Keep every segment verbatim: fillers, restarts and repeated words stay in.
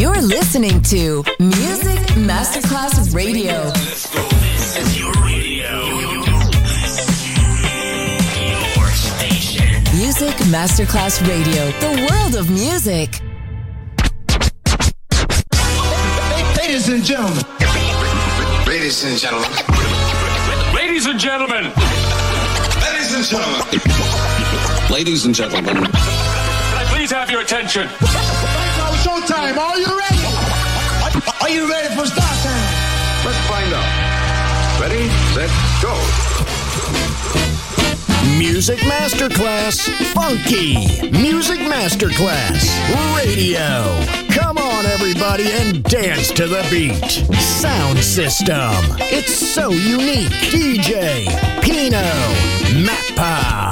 You're listening to Music Masterclass Radio. Let's go. This is your radio. Your station. Music Masterclass Radio. The world of music. Ladies and gentlemen. Ladies and gentlemen. Ladies and gentlemen. Ladies and gentlemen. Ladies and gentlemen. Can I please have your attention? Showtime, are you ready? Are, are you ready for start time? Let's find out. Ready, set, go. Music Masterclass Funky. Music Masterclass Radio. Come on, everybody, and dance to the beat. Sound system. It's so unique. D J Pino Mappa.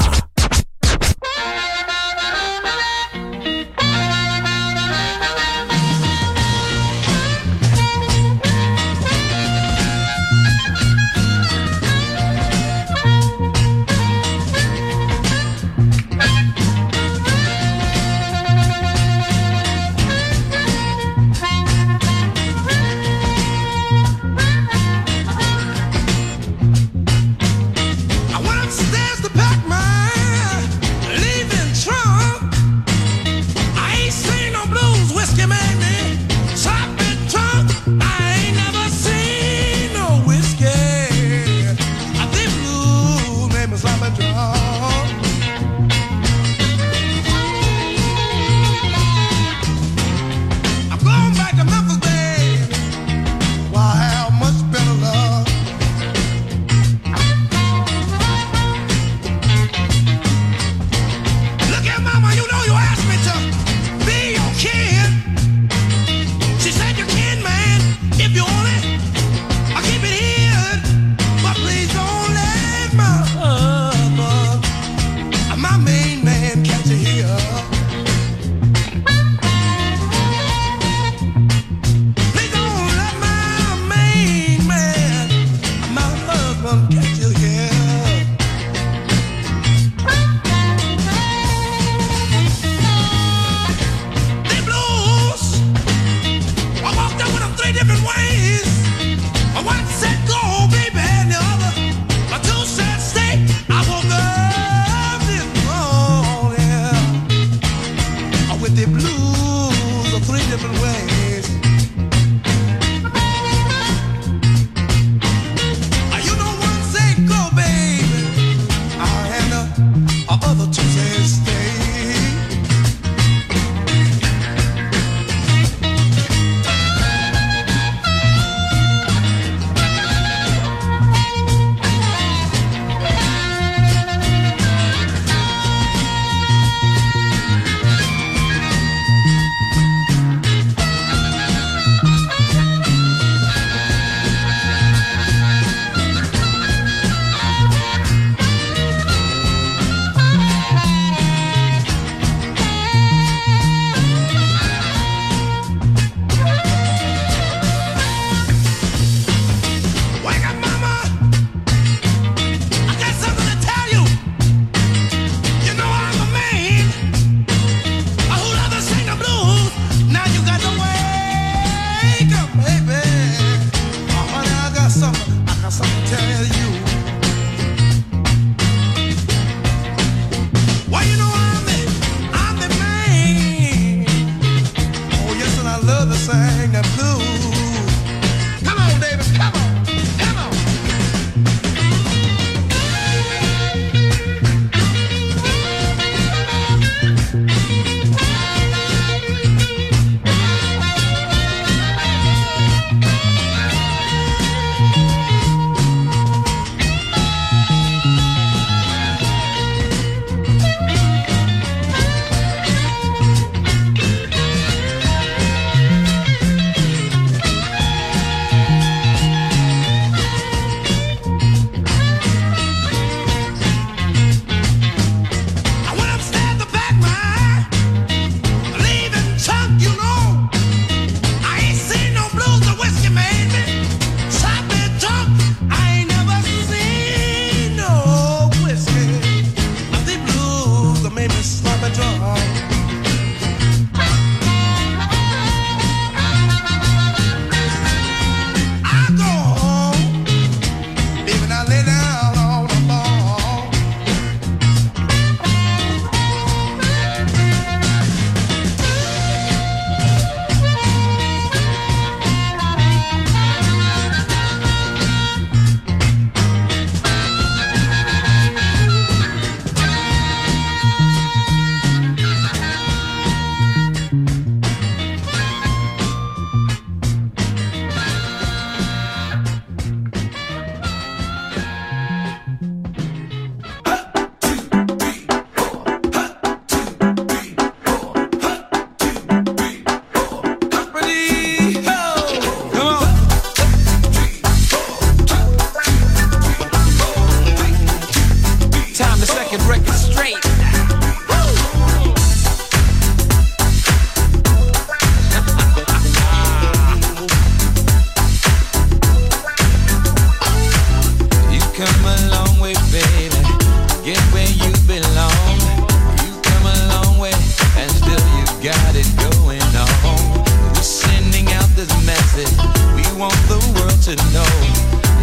this message. We want the world to know.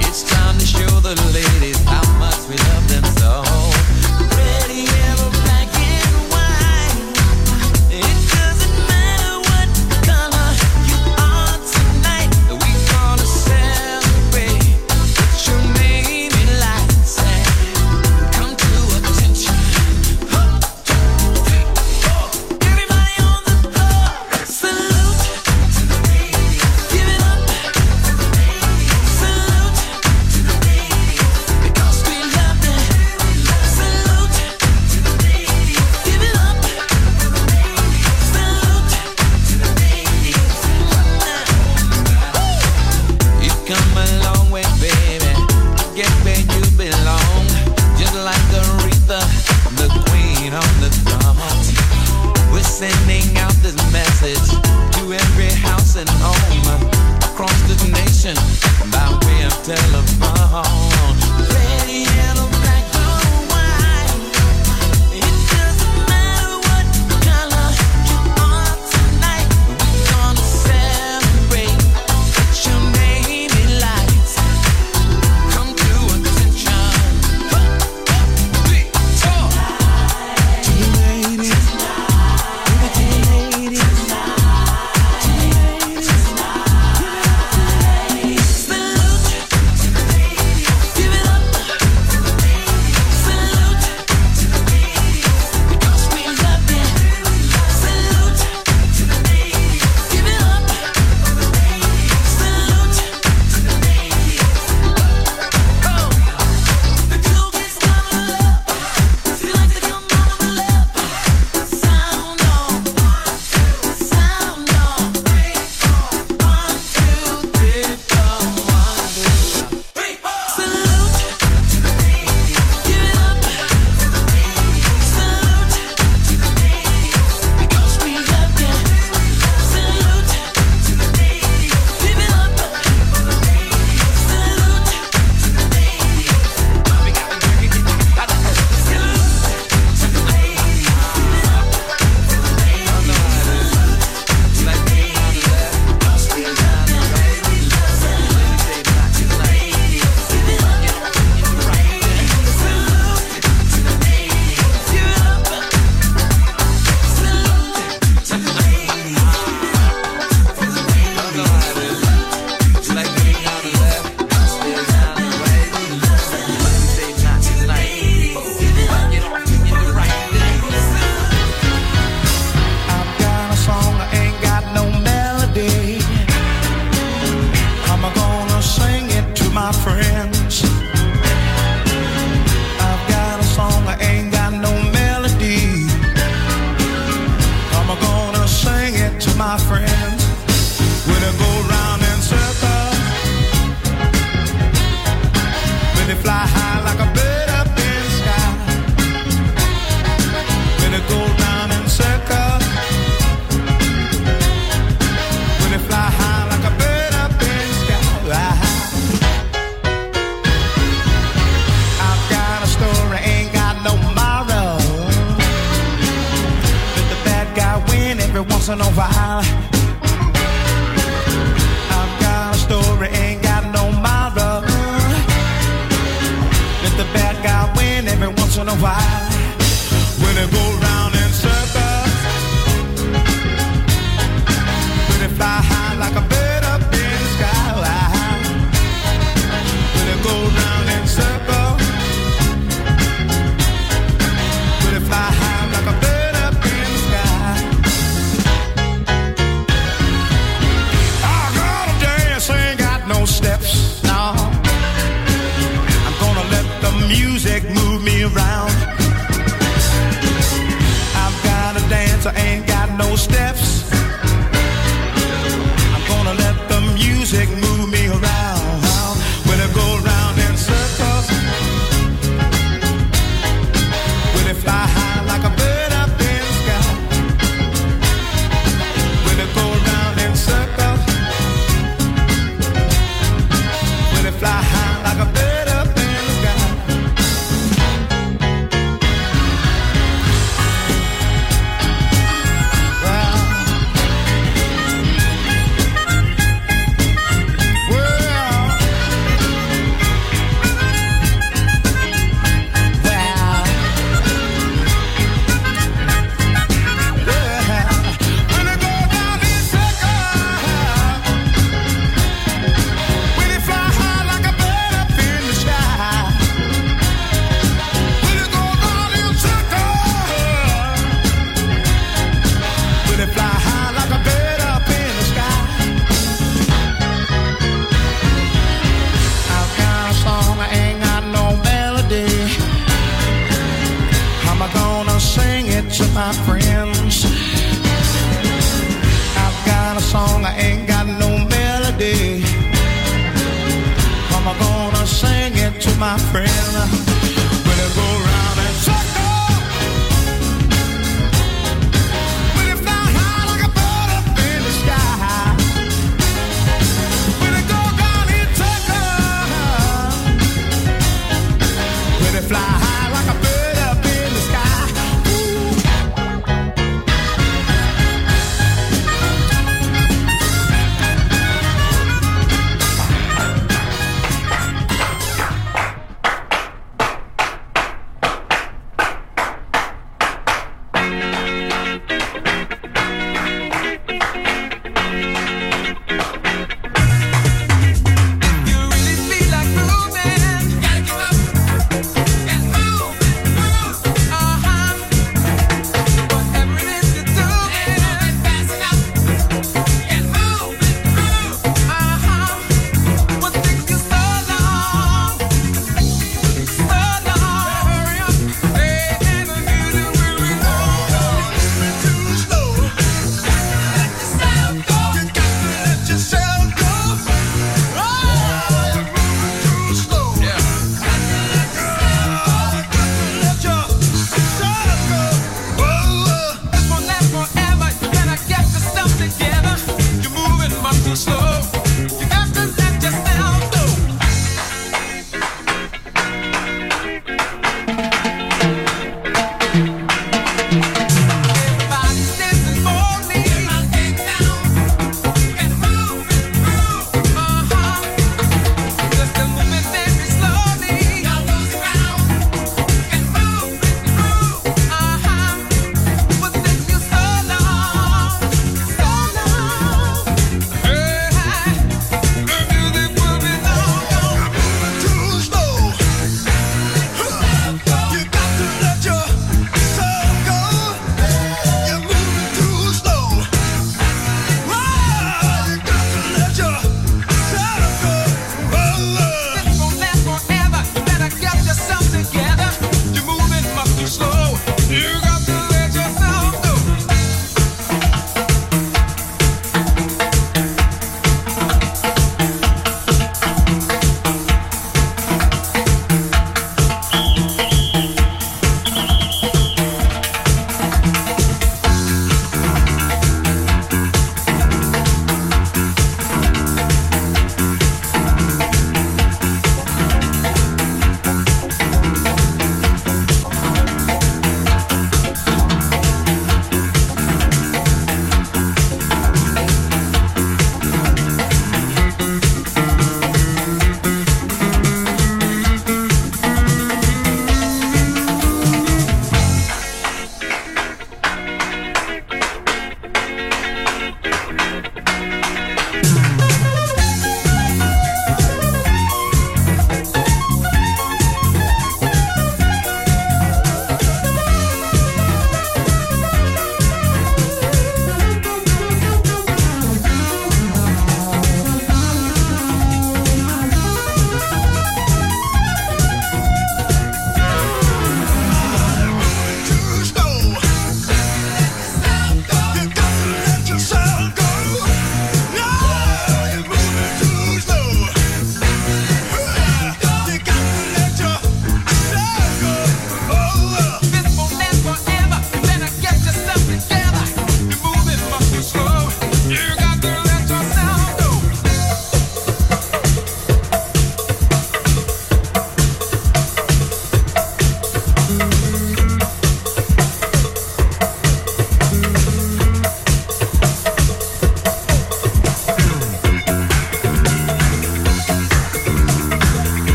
It's time to show the ladies how much we love them so. Ready ever black and white. It doesn't matter what color you are tonight. We're gonna celebrate with your name in lights. Come to attention. One, two, three, four. Everybody on the floor. Salute to the ladies. Give it up to the ladies. Salute to the ladies. Because we love them. Salute to the ladies. Give it up to the ladies. Salute to the ladies. You've come a long way, baby. Get where you belong. Just like Aretha, the queen on the throne. We're sending out this message to every house and home across this nation by way of telephone. Ready and black or white. It doesn't matter what color you are tonight. We're gonna celebrate with your name in lights. Come to attention. One, two, three, four. To the ladies. Give it to the ladies. To the ladies. Give it up to the ladies. Salute to the ladies. Give it up to the ladies. Salute to the ladies. Because we love them. Salute to the ladies. Give it up to the ladies. Salute to the ladies. Oh, the club is coming up. If you like to come on the love. Sound on. One, two, sound on. Three, four. One, two, three, four. One, two, three, four. Salute to the ladies. Give it up to the ladies. Salute to the ladies. Because we love them. Salute to the ladies. Give it up to the ladies. Salute to the ladies. I've got a song, I ain't got no melody. I'm gonna sing it to my friends. I've got a song, I ain't got no melody. I'm gonna sing it to my friends. When I go round in circles, when they fly high like a bird up in the sky, when I go round in circles, when they fly high like a bird up in the sky. I've got a story, ain't got no moral. Let the bad guy win every once in a while. song, I ain't got no melody. I'm gonna sing it to my friend. Will it go round in circles? Will it fly high like a bird up in the sky? Will it go down in circles? Will it fly high like a bird?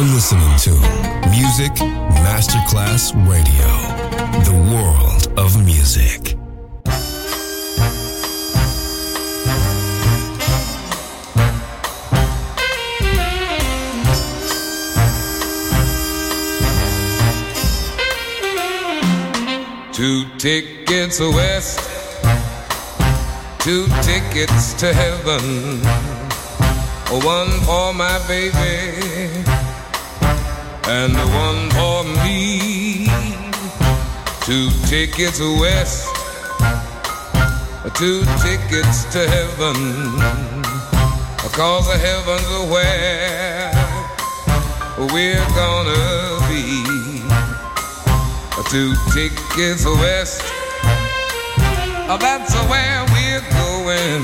You're listening to Music Masterclass Radio, the world of music. Two tickets west, two tickets to heaven, one for my baby and one for me. Two tickets west, two tickets to heaven, 'cause heaven's where we're gonna be. Two tickets west, that's where we're going.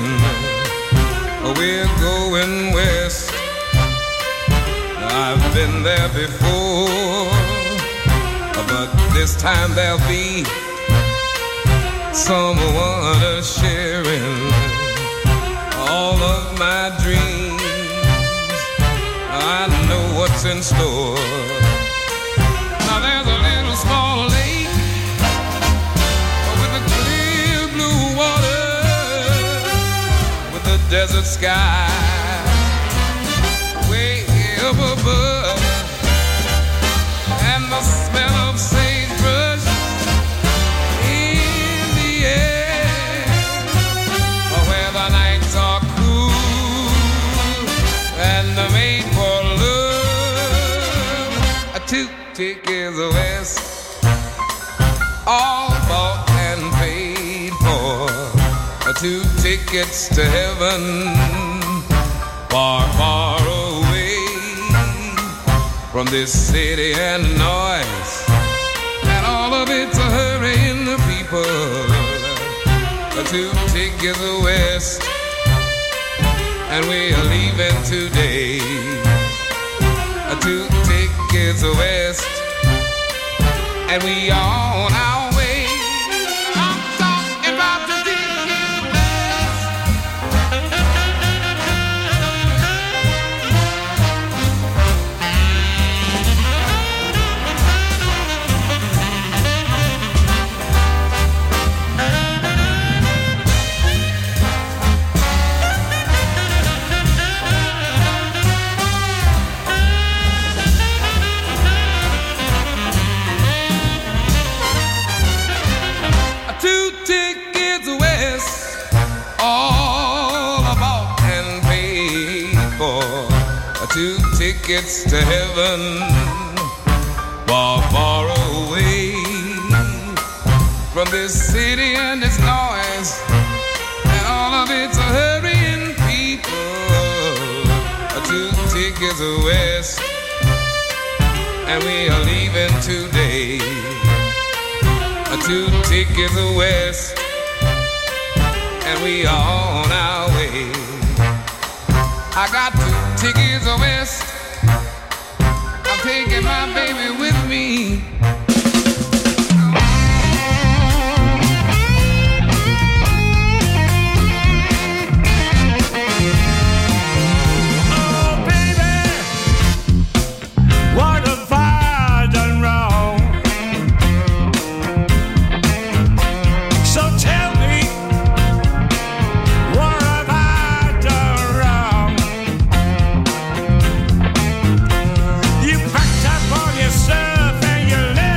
We're going west. I've been there before, but this time there'll be someone sharing all of my dreams. I know what's in store. Desert sky way up above, and the smell of sagebrush in the air, where the nights are cool and the made for love. Two tickets west, all bought and paid for. Two tickets to heaven, far, far away from this city and noise, and all of it's hurrying the people. Two tickets west, and we're leaving today. Two tickets west, and we on our tickets to heaven, far, far away from this city and its noise, and all of its hurrying people. Two tickets west, and we are leaving today. Two tickets west, and we are on our way. I got two tickets west. Taking my baby with me. Oh, baby, what have I done wrong? So tell me, what have I done wrong? You yourself and you live.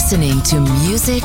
listening to Music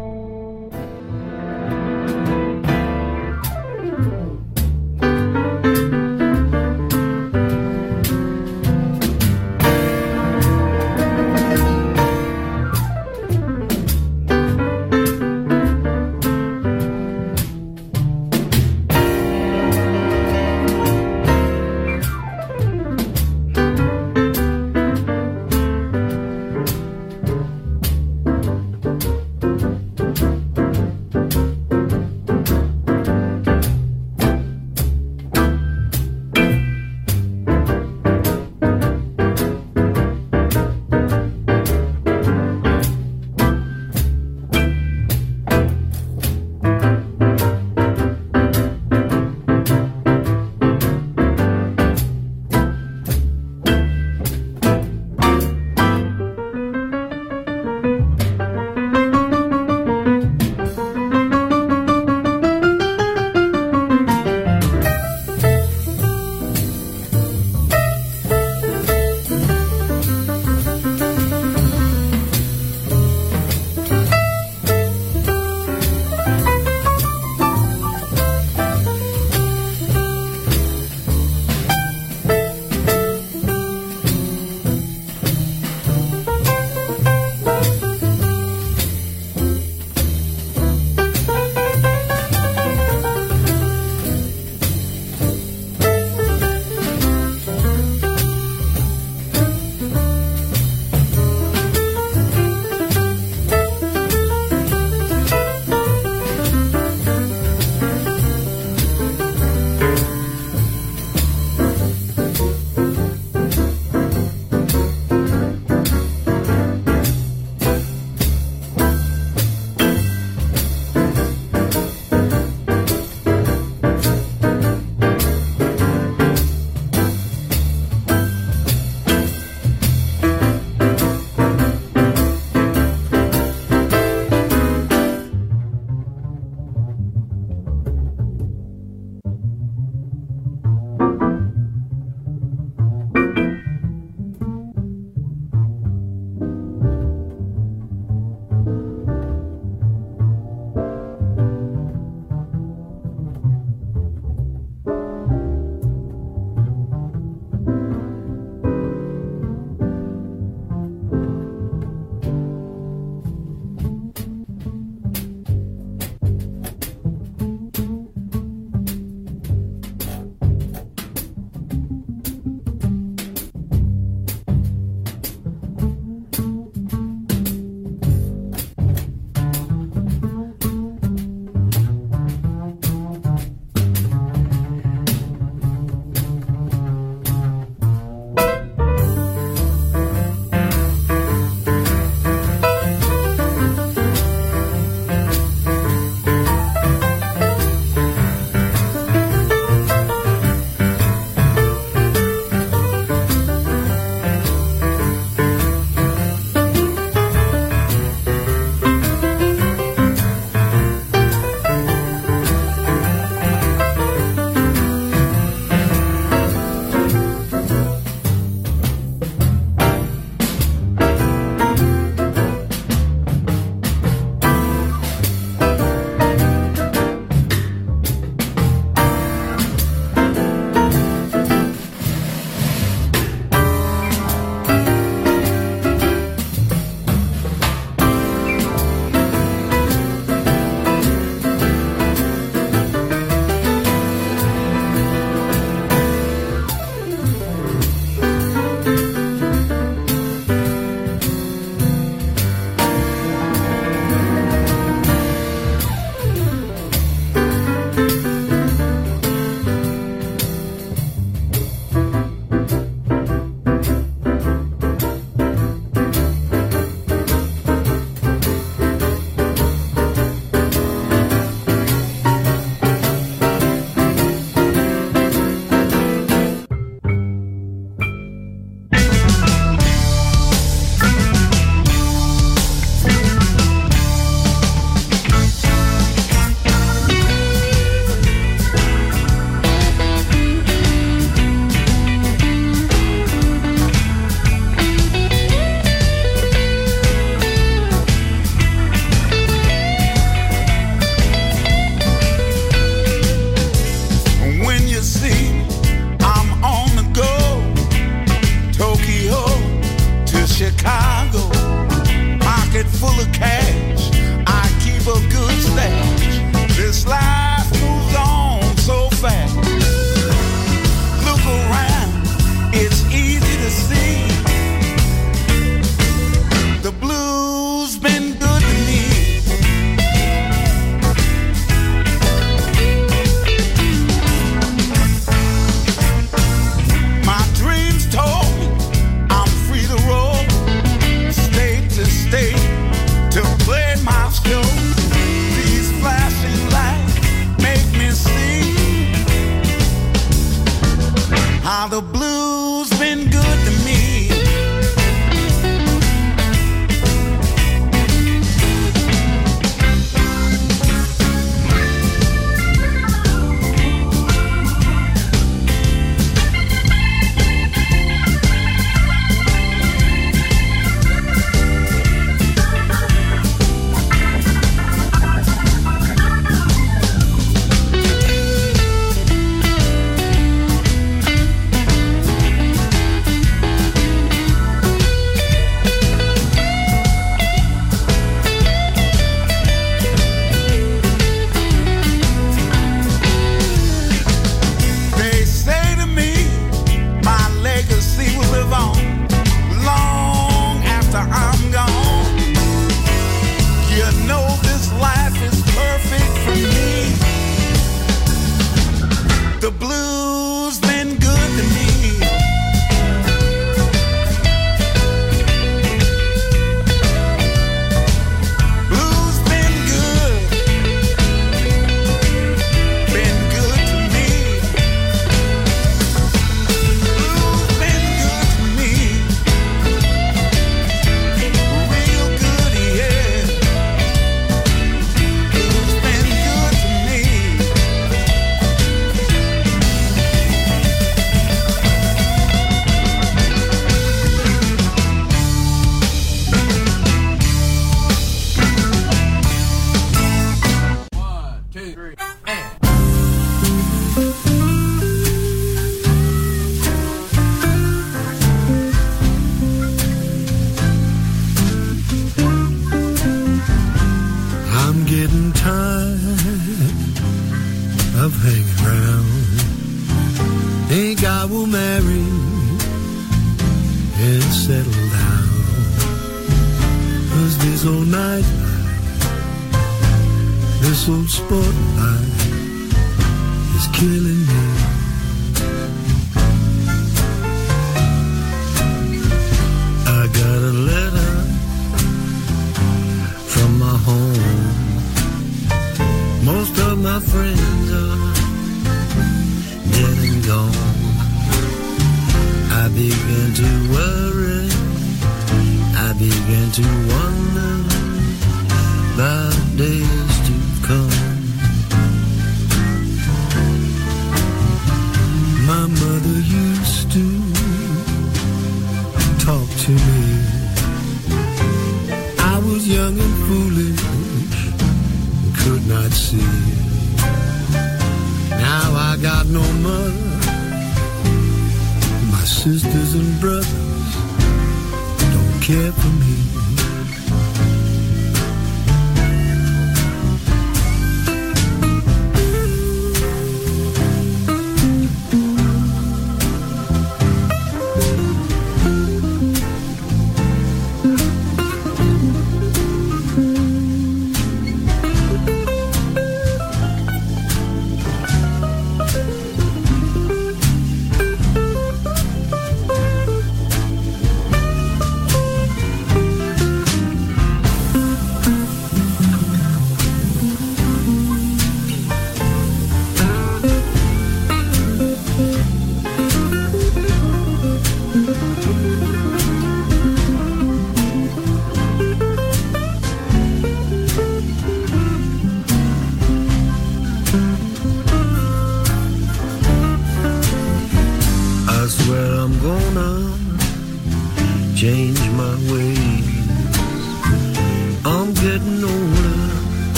Chicago, pocket full of cash, I keep a good stash. This life moves on so fast. Look around, it's easy to see. The blues been good to me. My dreams told me I'm free to roll, state to state, to play my show. These flashing lights make me see how the blues been good to me.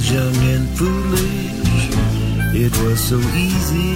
Young and foolish, it was so easy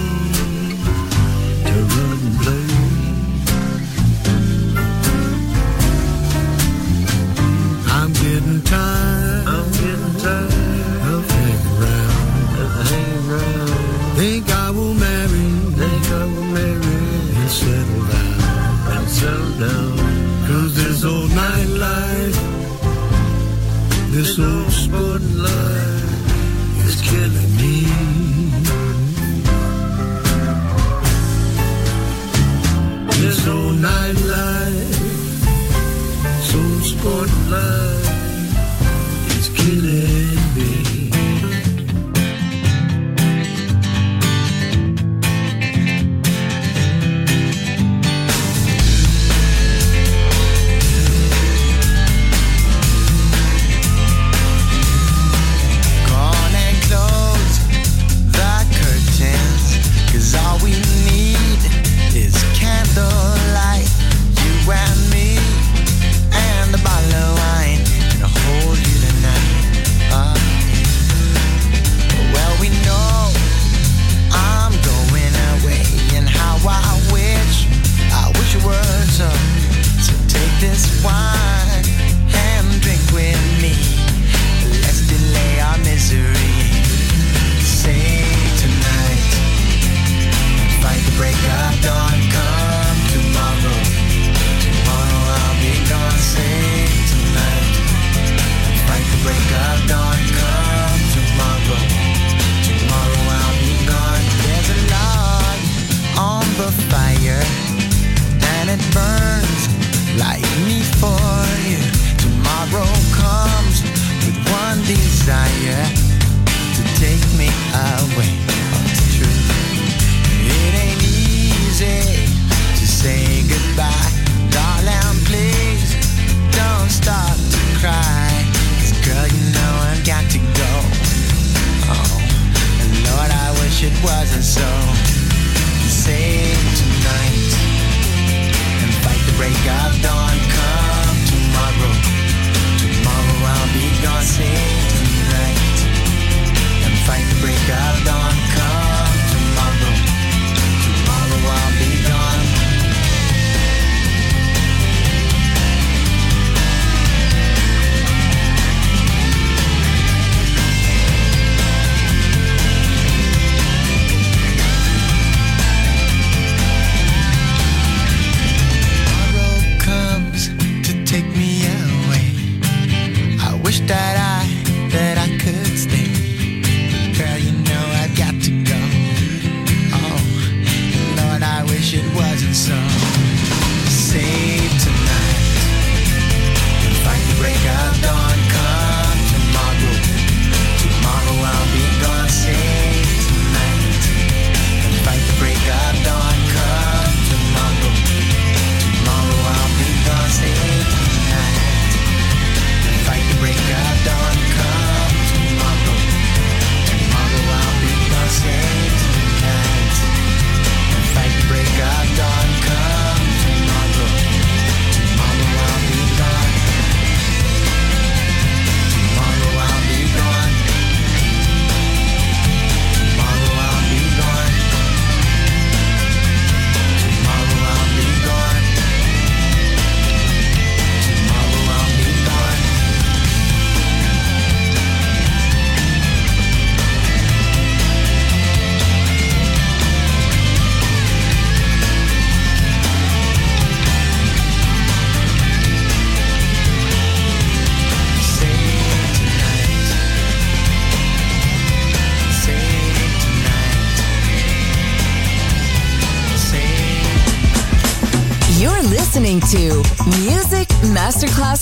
To Music Masterclass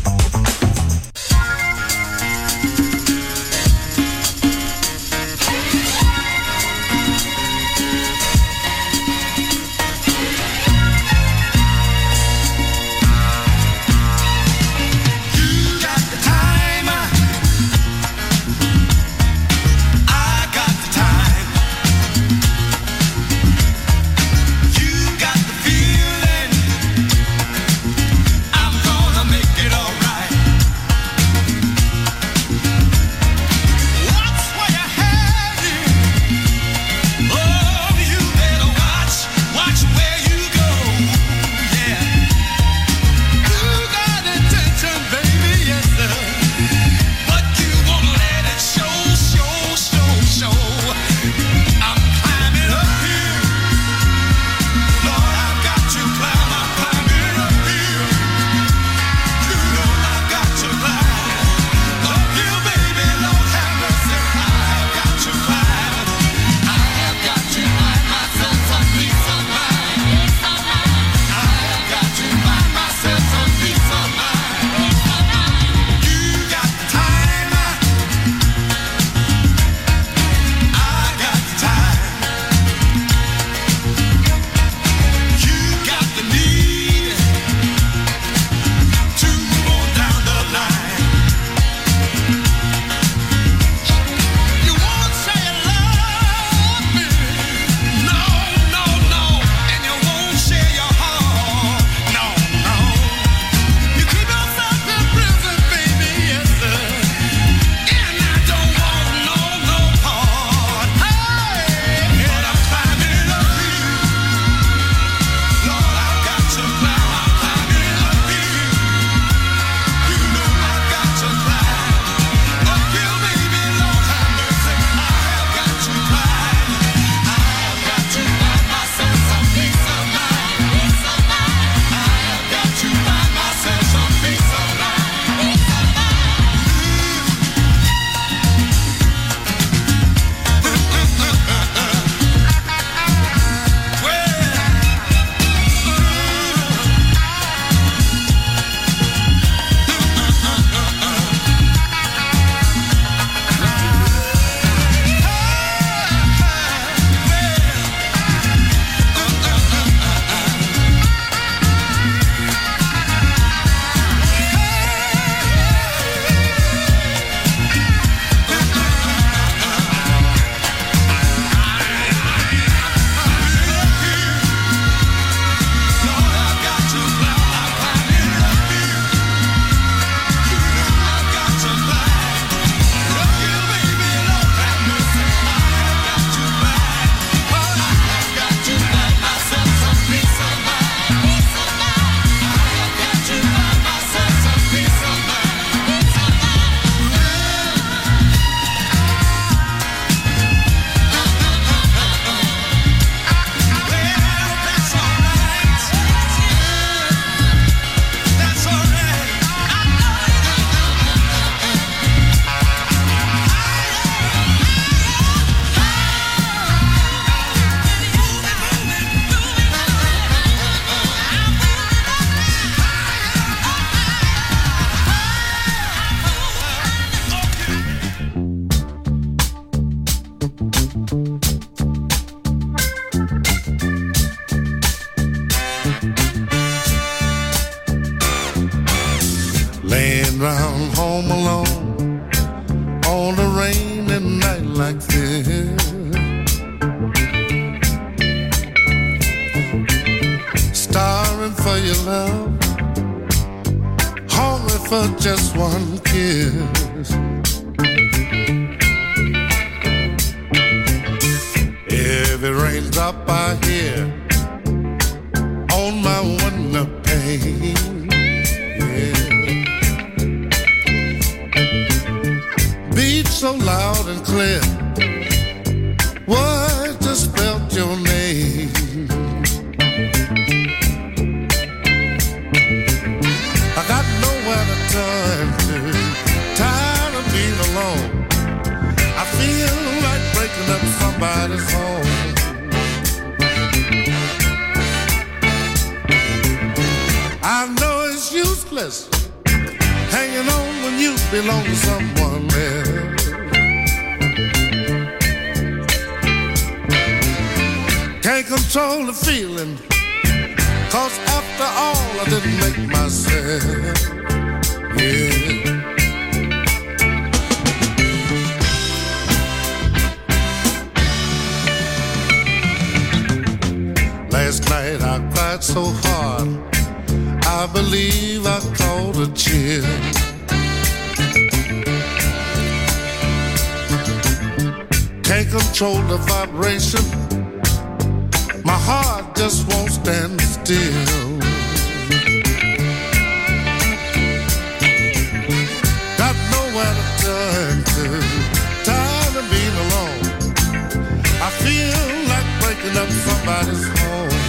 All right. girl, starving for your love, hungry for just one kiss. Every raindrop I hear on my window pane, yeah, beat so loud and clear, what just spelled your name. I got nowhere to turn to, tired of being alone. I feel like breaking up somebody's home. I know it's useless hanging on when you belong to someone else. Can't control the feeling, 'cause after all I didn't make myself. Yeah. Last night I cried so hard, I believe I caught a chill. Can't control the vibration, my heart just won't stand still. Got nowhere to turn to, tired of being alone. I feel like breaking up somebody's home.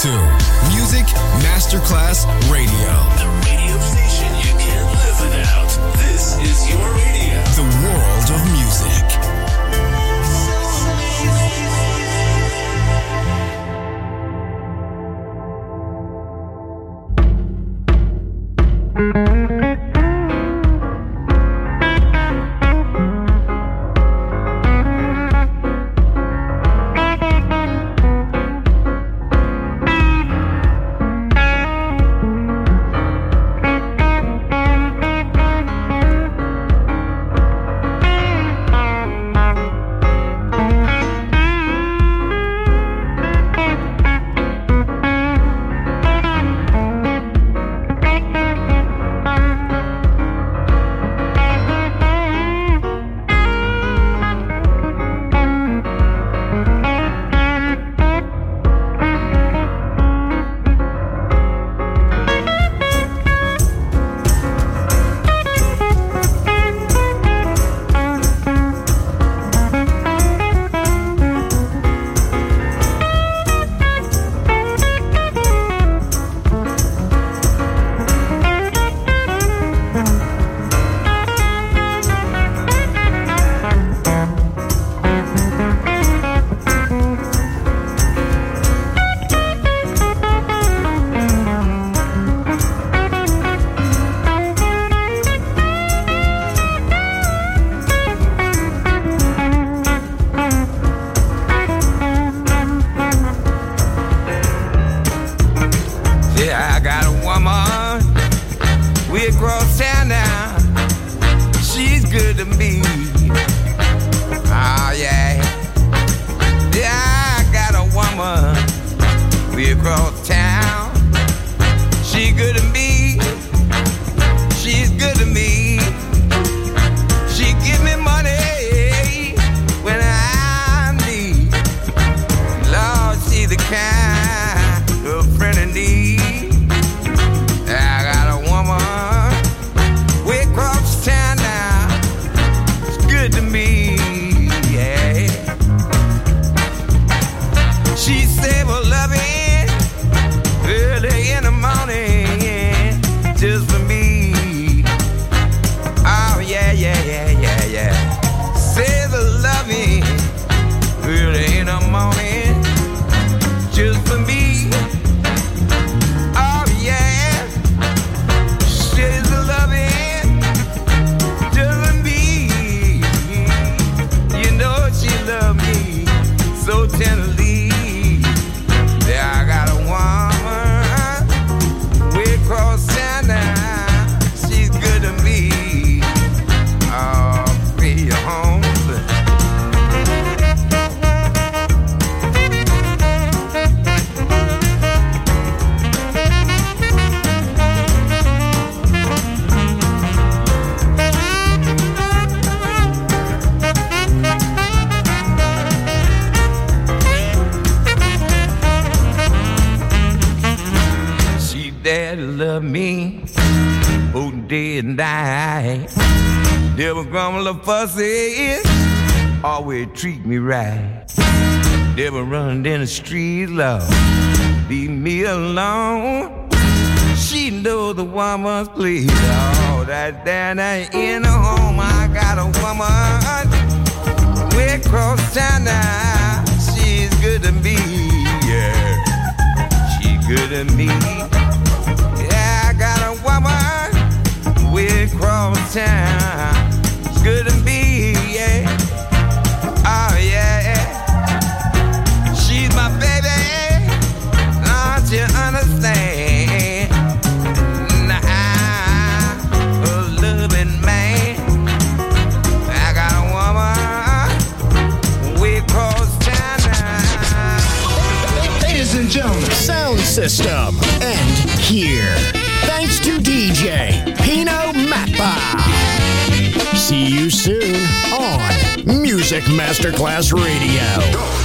to Music Masterclass Radio. The radio station you can't live without. This is your radio. The world of music. Fussy, always treat me right. Never run in the street, love. Leave me alone. She knows the woman's please. Oh, that down in the home, I got a woman. We're cross town now. She's good to me, yeah. She's good to me. Yeah, I got a woman. We're cross town. Good to be, yeah. Oh yeah, she's my baby. Don't you understand? Nah, I'm a loving man. I got a woman. We cross China. Ladies and gentlemen, Sound System, and here, thanks to D J Pino Mappa. See you soon on Music Masterclass Radio.